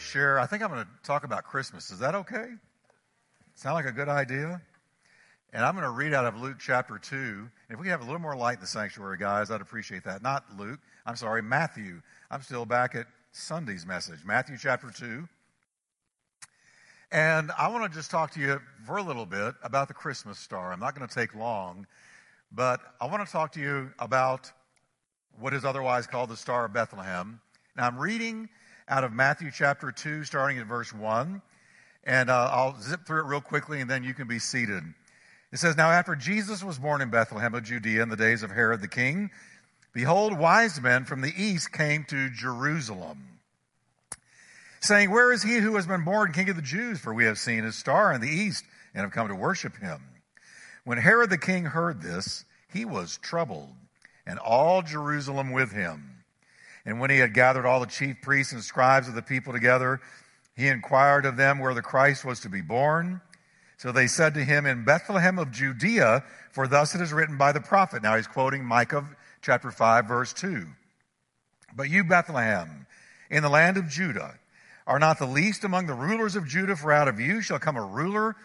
share. I think I'm going to talk about Christmas. Is that okay? Sound like a good idea? And I'm going to read out of Luke chapter 2. And if we have a little more light in the sanctuary, guys, I'd appreciate that. Not Luke. I'm sorry, Matthew. I'm still back at Sunday's message. Matthew chapter 2. And I want to just talk to you for a little bit about the Christmas star. I'm not going to take long, but I want to talk to you about what is otherwise called the Star of Bethlehem. Now, I'm reading out of Matthew chapter 2, starting at verse 1, and I'll zip through it real quickly, and then you can be seated. It says, "Now after Jesus was born in Bethlehem of Judea in the days of Herod the king, behold, wise men from the east came to Jerusalem, saying, 'Where is he who has been born King of the Jews? For we have seen his star in the east and have come to worship him.' When Herod the king heard this, he was troubled, and all Jerusalem with him. And when he had gathered all the chief priests and scribes of the people together, he inquired of them where the Christ was to be born. So they said to him, 'In Bethlehem of Judea, for thus it is written by the prophet.'" Now he's quoting Micah chapter 5, verse 2. "But you, Bethlehem, in the land of Judah, are not the least among the rulers of Judah, for out of you shall come a ruler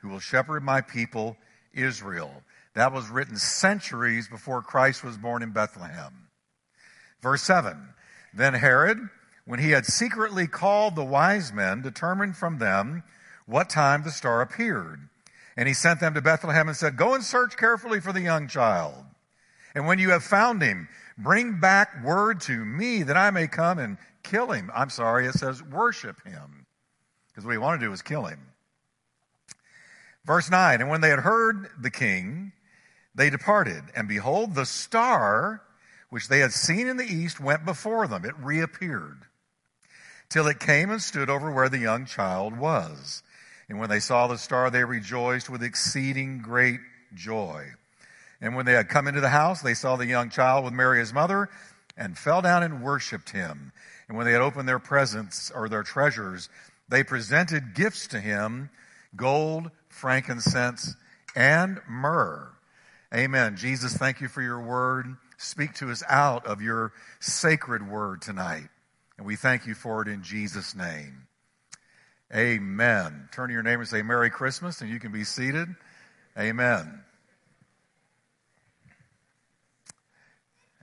who will shepherd my people Israel." That was written centuries before Christ was born in Bethlehem. Verse 7, "Then Herod, when he had secretly called the wise men, determined from them what time the star appeared. And he sent them to Bethlehem and said, 'Go and search carefully for the young child. And when you have found him, bring back word to me that I may come and kill him.'" I'm sorry, it says worship him, because what he wanted to do was kill him. Verse 9, "And when they had heard the king, they departed. And behold, the star which they had seen in the east went before them." It reappeared, "till it came and stood over where the young child was. And when they saw the star, they rejoiced with exceeding great joy. And when they had come into the house, they saw the young child with Mary his mother, and fell down and worshipped him. And when they had opened their presents," or their treasures, "they presented gifts to him, gold, frankincense, and myrrh." Amen. Jesus, thank you for your word. Speak to us out of your sacred word tonight. And we thank you for it in Jesus' name. Amen. Turn to your neighbor and say, "Merry Christmas," and you can be seated. Amen.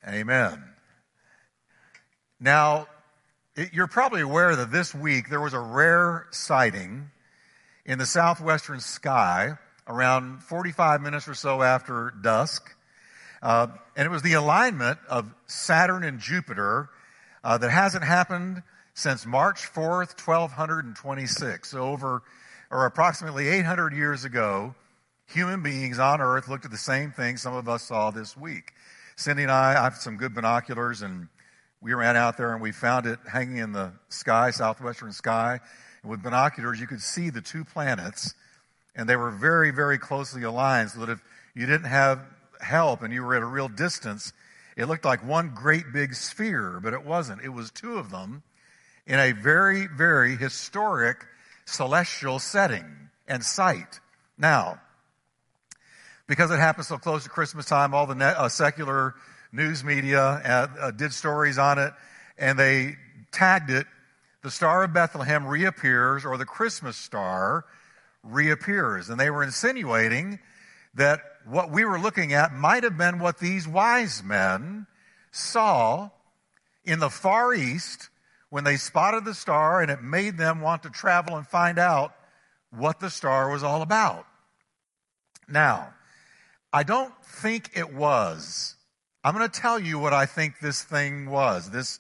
Amen. Now, you're probably aware that this week there was a rare sighting in the southwestern sky around 45 minutes or so after dusk. And it was the alignment of Saturn and Jupiter that hasn't happened since March 4th, 1226. So approximately 800 years ago, human beings on Earth looked at the same thing some of us saw this week. Cindy and I have some good binoculars, and we ran out there and we found it hanging in the sky, southwestern sky. And with binoculars, you could see the two planets, and they were very, very closely aligned, so that if you didn't have help and you were at a real distance, it looked like one great big sphere, but it wasn't. It was two of them in a very, very historic celestial setting and sight. Now, because it happened so close to Christmas time, all the secular news media did stories on it, and they tagged it, "The Star of Bethlehem Reappears," or "The Christmas Star Reappears." And they were insinuating that what we were looking at might have been what these wise men saw in the Far East when they spotted the star, and it made them want to travel and find out what the star was all about. Now, I don't think it was. I'm going to tell you what I think this thing was, this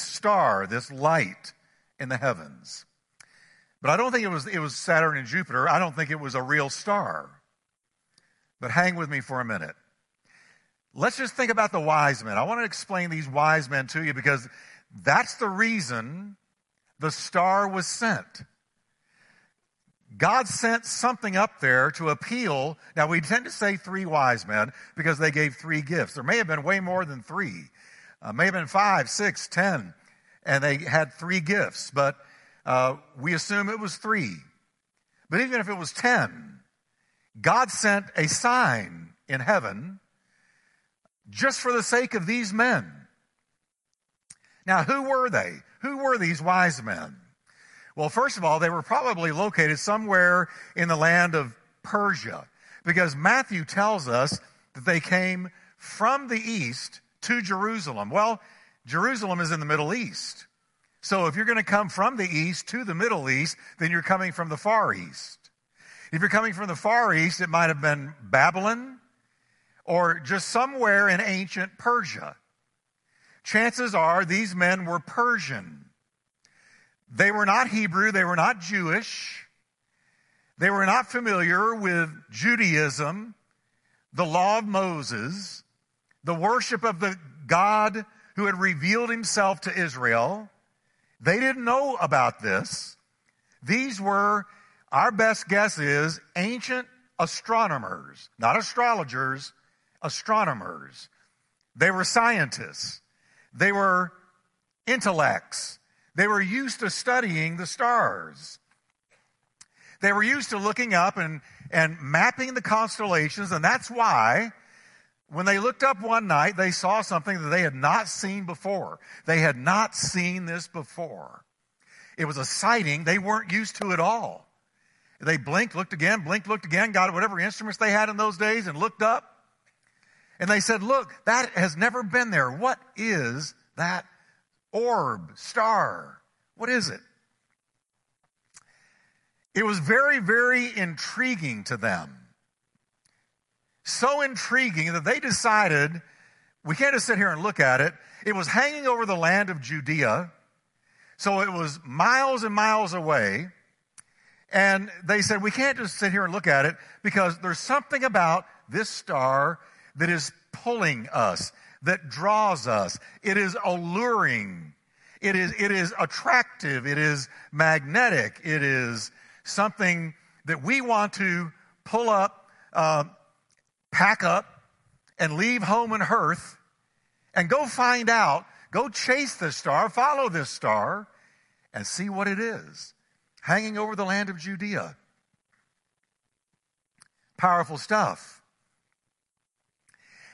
star, this light in the heavens. But I don't think it was Saturn and Jupiter. I don't think it was a real star. But hang with me for a minute. Let's just think about the wise men. I want to explain these wise men to you, because that's the reason the star was sent. God sent something up there to appeal. Now, we tend to say three wise men because they gave three gifts. There may have been way more than three. May have been 5, 6, 10, and they had three gifts. But we assume it was three. But even if it was 10, God sent a sign in heaven just for the sake of these men. Now, who were they? Who were these wise men? Well, first of all, they were probably located somewhere in the land of Persia, because Matthew tells us that they came from the east to Jerusalem. Well, Jerusalem is in the Middle East. So if you're going to come from the east to the Middle East, then you're coming from the Far East. If you're coming from the Far East, it might have been Babylon or just somewhere in ancient Persia. Chances are these men were Persian. They were not Hebrew. They were not Jewish. They were not familiar with Judaism, the law of Moses, the worship of the God who had revealed himself to Israel. They didn't know about this. These were, our best guess is, ancient astronomers, not astrologers, astronomers. They were scientists. They were intellects. They were used to studying the stars. They were used to looking up and mapping the constellations, and that's why when they looked up one night, they saw something that they had not seen before. They had not seen this before. It was a sighting they weren't used to at all. They blinked, looked again, got whatever instruments they had in those days and looked up. And they said, look, that has never been there. What is that orb, star? What is it? It was very, very intriguing to them. So intriguing that they decided, we can't just sit here and look at it. It was hanging over the land of Judea, so it was miles and miles away. And they said, we can't just sit here and look at it, because there's something about this star that is pulling us, that draws us. It is alluring. It is attractive. It is magnetic. It is something that we want to pull up, pack up, and leave home and hearth, and go find out, go chase this star, follow this star, and see what it is, hanging over the land of Judea. Powerful stuff.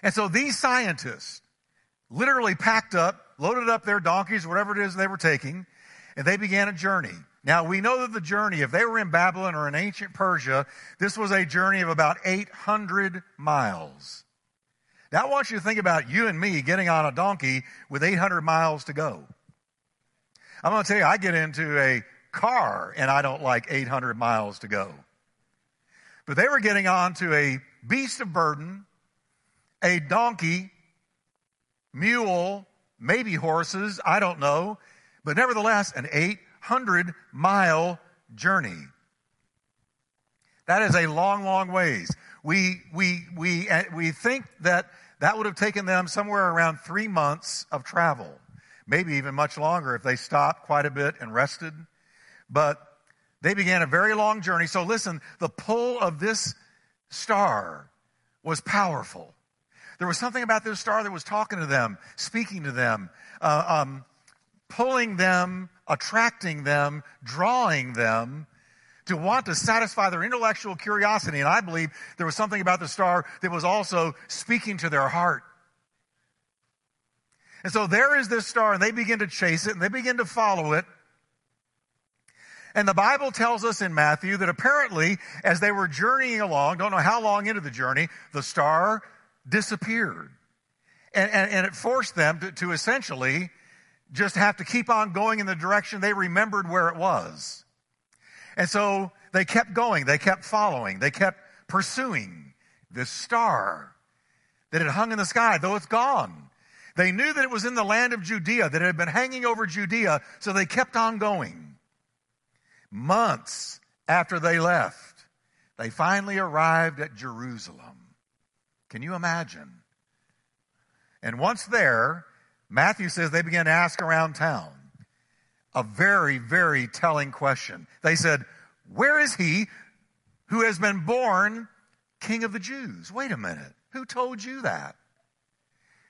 And so these scientists literally packed up, loaded up their donkeys, whatever it is they were taking, and they began a journey. Now, we know that the journey, if they were in Babylon or in ancient Persia, this was a journey of about 800 miles. Now, I want you to think about you and me getting on a donkey with 800 miles to go. I'm going to tell you, I get into a car, and I don't like 800 miles to go. But they were getting on to a beast of burden, a donkey, mule, maybe horses, I don't know, but nevertheless, an 800-mile journey. That is a long, long ways. We think that that would have taken them somewhere around 3 months of travel, maybe even much longer if they stopped quite a bit and rested. But they began a very long journey. So listen, the pull of this star was powerful. There was something about this star that was talking to them, speaking to them, pulling them, attracting them, drawing them to want to satisfy their intellectual curiosity. And I believe there was something about the star that was also speaking to their heart. And so there is this star, and they begin to chase it, and they begin to follow it. And the Bible tells us in Matthew that apparently, as they were journeying along, don't know how long into the journey, the star disappeared. And it forced them to essentially just have to keep on going in the direction they remembered where it was. And so they kept going, they kept following, they kept pursuing this star that had hung in the sky, though it's gone. They knew that it was in the land of Judea, that it had been hanging over Judea, so they kept on going. Months after they left, they finally arrived at Jerusalem. Can you imagine? And once there, Matthew says they began to ask around town a very, very telling question. They said, where is he who has been born King of the Jews? Wait a minute. Who told you that?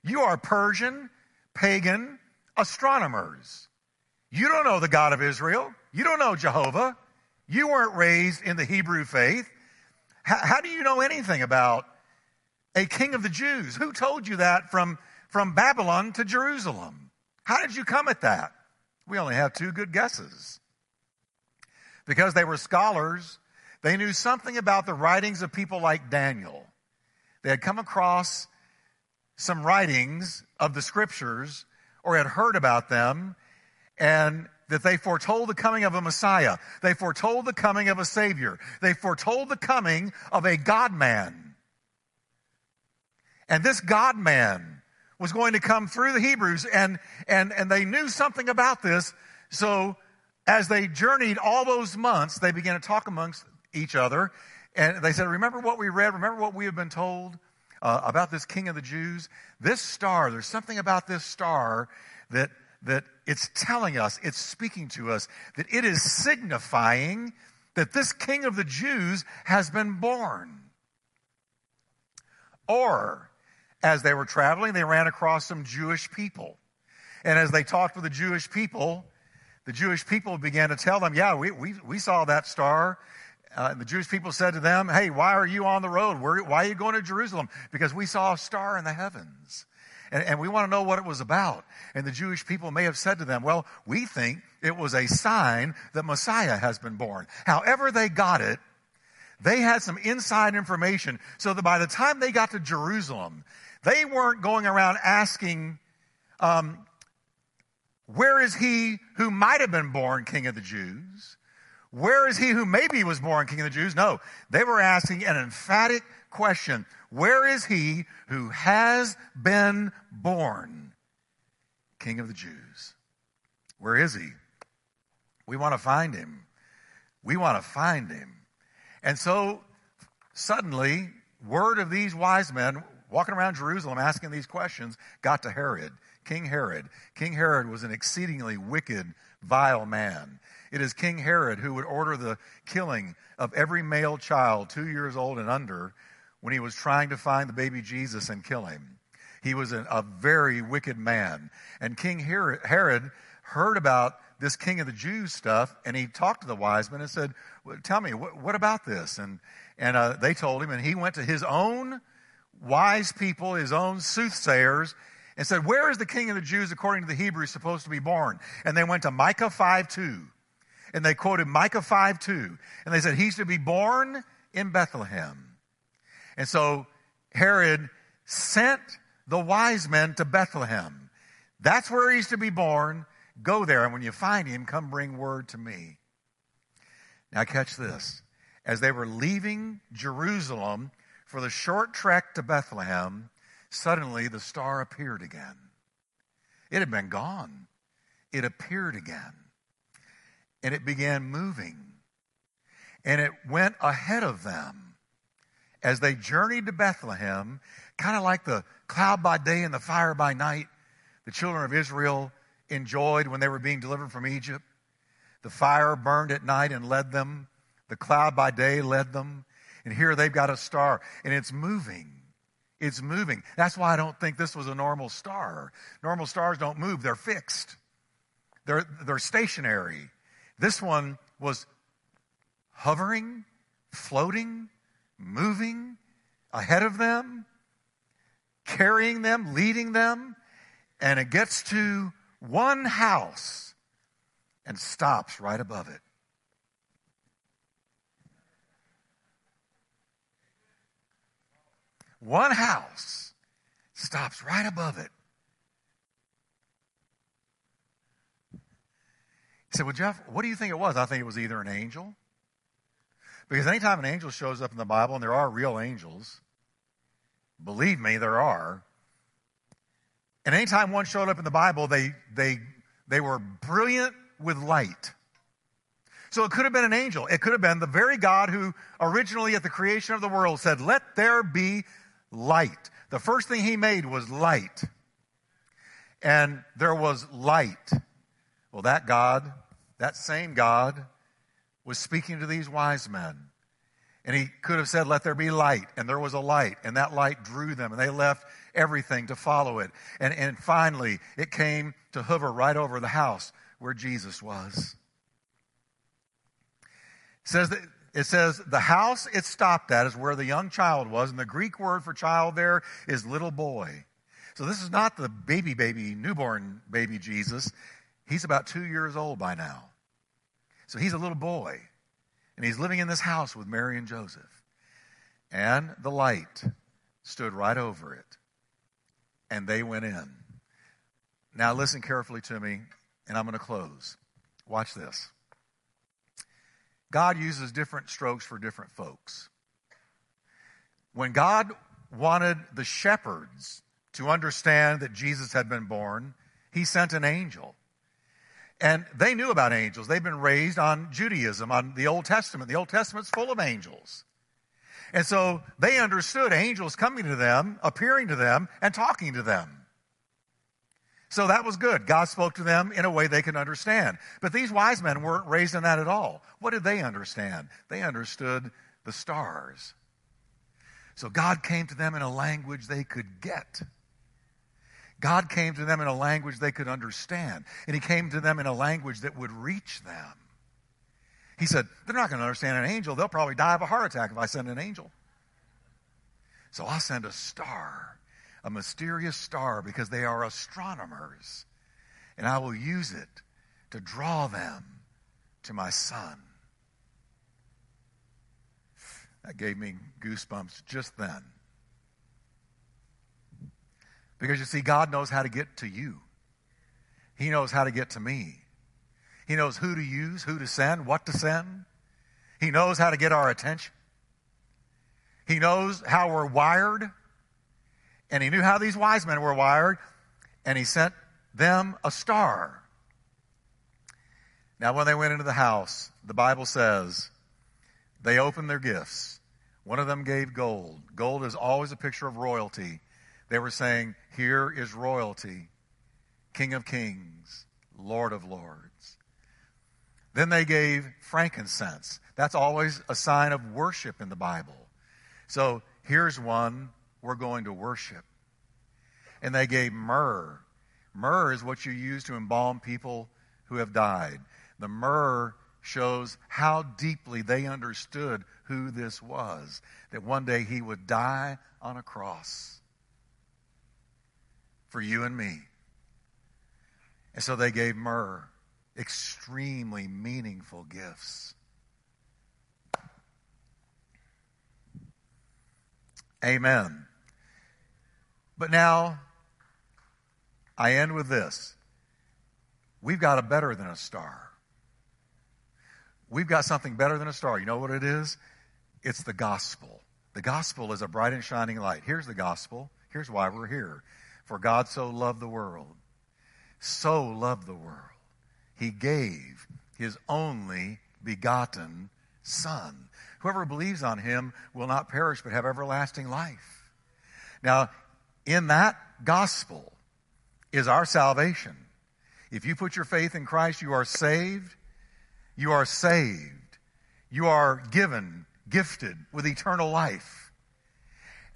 You are Persian, pagan astronomers. You don't know the God of Israel. You don't know Jehovah. You weren't raised in the Hebrew faith. How do you know anything about a King of the Jews? Who told you that from Babylon to Jerusalem? How did you come at that? We only have two good guesses. because they were scholars, they knew something about the writings of people like Daniel. They had come across some writings of the scriptures or had heard about them, and that they foretold the coming of a Messiah. They foretold the coming of a Savior. They foretold the coming of a God-man. And this God-man was going to come through the Hebrews, and they knew something about this. So as they journeyed all those months, they began to talk amongst each other, and they said, remember what we read? Remember what we have been told about this King of the Jews? This star, there's something about this star that it's telling us, it's speaking to us, that it is signifying that this King of the Jews has been born. Or, as they were traveling, they ran across some Jewish people. And as they talked with the Jewish people began to tell them, yeah, we saw that star. The Jewish people said to them, hey, why are you on the road? Why are you going to Jerusalem? Because we saw a star in the heavens. And we want to know what it was about. And the Jewish people may have said to them, well, we think it was a sign that Messiah has been born. However they got it, they had some inside information so that by the time they got to Jerusalem, they weren't going around asking, where is he who might have been born King of the Jews? Where is he who maybe was born King of the Jews? No, they were asking an emphatic question. Where is he who has been born King of the Jews? Where is he? We want to find him. We want to find him. And so suddenly, word of these wise men walking around Jerusalem asking these questions got to Herod, King Herod. King Herod was an exceedingly wicked, vile man. It is King Herod who would order the killing of every male child 2 years old and under when he was trying to find the baby Jesus and kill him. He was a very wicked man. And King Herod heard about this King of the Jews stuff, and he talked to the wise men and said, well, tell me, what about this? And they told him, and he went to his own wise people, his own soothsayers, and said, where is the King of the Jews according to the Hebrews supposed to be born? And they went to Micah 5:2, and they quoted Micah 5:2, and they said, he's to be born in Bethlehem. And so Herod sent the wise men to Bethlehem. That's where he's to be born. Go there, and when you find him, come bring word to me. Now catch this. As they were leaving Jerusalem for the short trek to Bethlehem, suddenly the star appeared again. It had been gone. It appeared again. And it began moving. And it went ahead of them. As they journeyed to Bethlehem, kind of like the cloud by day and the fire by night, the children of Israel enjoyed when they were being delivered from Egypt. The fire burned at night and led them. The cloud by day led them. And here they've got a star, and it's moving. It's moving. That's why I don't think this was a normal star. Normal stars don't move. They're fixed. They're stationary. This one was hovering, floating, moving ahead of them, carrying them, leading them, and it gets to one house and stops right above it. One house stops right above it. He said, well, Jeff, what do you think it was? I think it was either an angel. Because anytime an angel shows up in the Bible, and there are real angels, believe me, there are. And anytime one showed up in the Bible, they were brilliant with light. So it could have been an angel. It could have been the very God who originally at the creation of the world said, let there be light. The first thing he made was light. And there was light. Well, that God, that same God, was speaking to these wise men. And he could have said, let there be light. And there was a light. And that light drew them. And they left everything to follow it. And finally, it came to hover right over the house where Jesus was. It says the house it stopped at is where the young child was. And the Greek word for child there is little boy. So this is not the baby, newborn baby Jesus. He's about 2 years old by now. So he's a little boy. And he's living in this house with Mary and Joseph. And the light stood right over it. And they went in. Now listen carefully to me, and I'm going to close. Watch this. God uses different strokes for different folks. When God wanted the shepherds to understand that Jesus had been born, he sent an angel. And they knew about angels. They've been raised on Judaism, on the Old Testament. The Old Testament's full of angels. And so they understood angels coming to them, appearing to them, and talking to them. So that was good. God spoke to them in a way they could understand. But these wise men weren't raised in that at all. What did they understand? They understood the stars. So God came to them in a language they could get. God came to them in a language they could understand. And he came to them in a language that would reach them. He said, they're not going to understand an angel. They'll probably die of a heart attack if I send an angel. So I'll send a star, a mysterious star, because they are astronomers. And I will use it to draw them to my son. That gave me goosebumps just then. Because you see, God knows how to get to you. He knows how to get to me. He knows who to use, who to send, what to send. He knows how to get our attention. He knows how we're wired. And he knew how these wise men were wired. And he sent them a star. Now, when they went into the house, the Bible says they opened their gifts. One of them gave gold. Gold is always a picture of royalty. They were saying, here is royalty, King of kings, Lord of lords. Then they gave frankincense. That's always a sign of worship in the Bible. So here's one we're going to worship. And they gave myrrh. Myrrh is what you use to embalm people who have died. The myrrh shows how deeply they understood who this was, that one day he would die on a cross for you and me. And so they gave myrrh, extremely meaningful gifts. Amen. But now, I end with this. We've got a better than a star. We've got something better than a star. You know what it is? It's the gospel. The gospel is a bright and shining light. Here's the gospel. Here's why we're here. For God so loved the world. So loved the world. He gave his only begotten Son. Whoever believes on him will not perish but have everlasting life. Now, in that gospel is our salvation. If you put your faith in Christ, you are saved. You are saved. You are given, gifted with eternal life.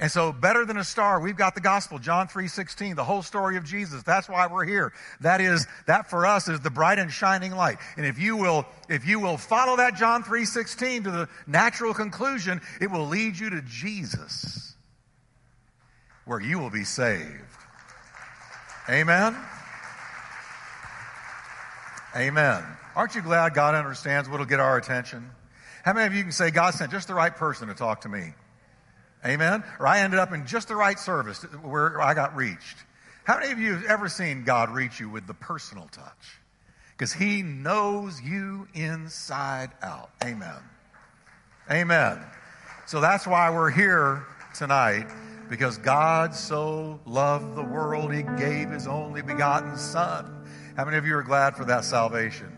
And so better than a star, we've got the gospel, John 3:16, the whole story of Jesus. That's why we're here. That for us is the bright and shining light. And if you will follow that John 3:16 to the natural conclusion, it will lead you to Jesus, where you will be saved. Amen? Amen. Aren't you glad God understands what will get our attention? How many of you can say, God sent just the right person to talk to me? Amen? Or I ended up in just the right service where I got reached. How many of you have ever seen God reach you with the personal touch? Because he knows you inside out. Amen. Amen. So that's why we're here tonight. Because God so loved the world, he gave his only begotten Son. How many of you are glad for that salvation?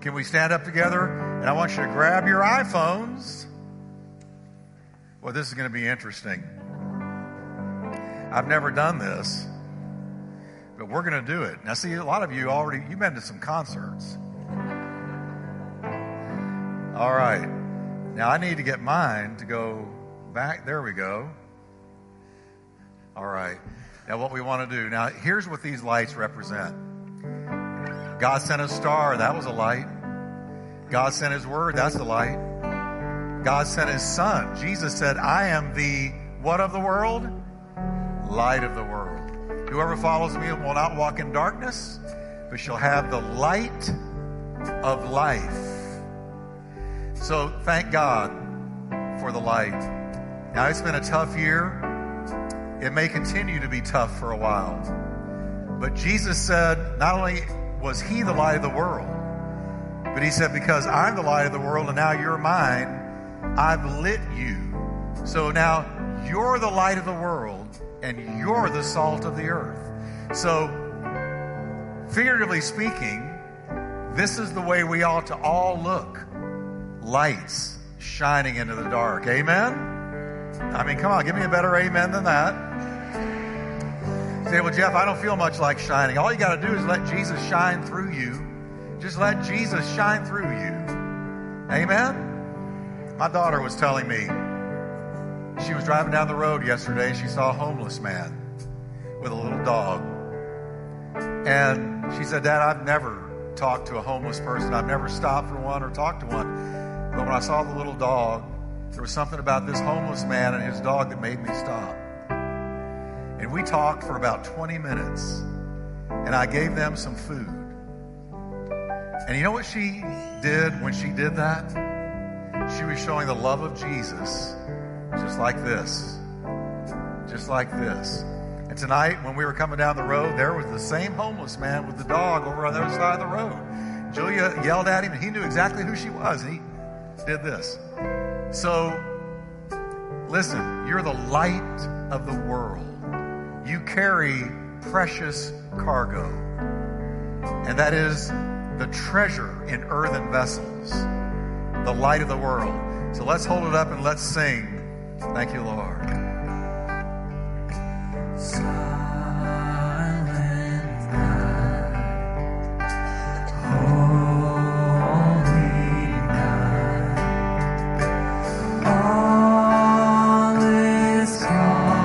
Can we stand up together? And I want you to grab your iPhones. Well, this is going to be interesting. I've never done this, but we're going to do it. Now, see, a lot of you already, you've been to some concerts. All right. Now, I need to get mine to go back. There we go. All right. Now, what we want to do. Now, here's what these lights represent. God sent a star. That was a light. God sent his word. That's a light. God sent his Son. Jesus said, I am the what of the world? Light of the world. Whoever follows me will not walk in darkness, but shall have the light of life. So thank God for the light. Now, it's been a tough year. It may continue to be tough for a while. But Jesus said, not only was he the light of the world, but he said, because I'm the light of the world and now you're mine, I've lit you. So now you're the light of the world and you're the salt of the earth. So figuratively speaking, this is the way we ought to all look. Lights shining into the dark. Amen? I mean, come on, give me a better amen than that. You say, well, Jeff, I don't feel much like shining. All you got to do is let Jesus shine through you. Just let Jesus shine through you. Amen? My daughter was telling me, she was driving down the road yesterday. She saw a homeless man with a little dog. And she said, Dad, I've never talked to a homeless person. I've never stopped for one or talked to one. But when I saw the little dog, there was something about this homeless man and his dog that made me stop. And we talked for about 20 minutes. And I gave them some food. And you know what she did when she did that? She was showing the love of Jesus just like this. Just like this. And tonight, when we were coming down the road, there was the same homeless man with the dog over on the other side of the road. Julia yelled at him, and he knew exactly who she was, and he did this. So, listen, you're the light of the world. You carry precious cargo, and that is the treasure in earthen vessels, the light of the world. So let's hold it up and let's sing. Thank you, Lord. Silent night, holy night, all is calm,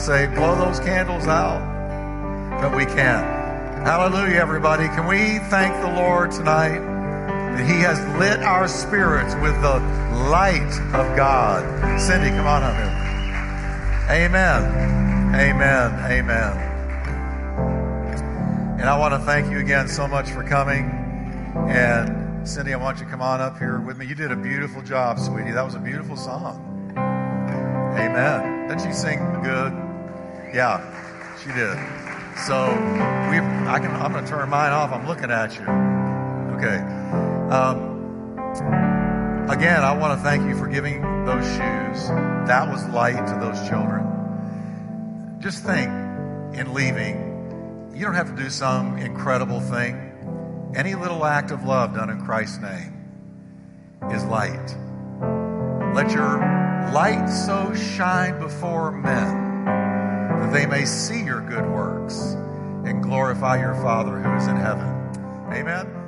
Say, blow those candles out. but we can. Hallelujah, everybody. Can we thank the Lord tonight that He has lit our spirits with the light of God? Cindy, come on up here. Amen. Amen. Amen. And I want to thank you again so much for coming. And Cindy, I want you to come on up here with me. You did a beautiful job, sweetie. That was a beautiful song. Amen. Didn't she sing good? Yeah, she did. So I'm going to turn mine off. I'm looking at you. Okay. Again, I want to thank you for giving those shoes. That was light to those children. Just think, in leaving, you don't have to do some incredible thing. Any little act of love done in Christ's name is light. Let your light so shine before men that they may see your good works and glorify your Father who is in heaven. Amen.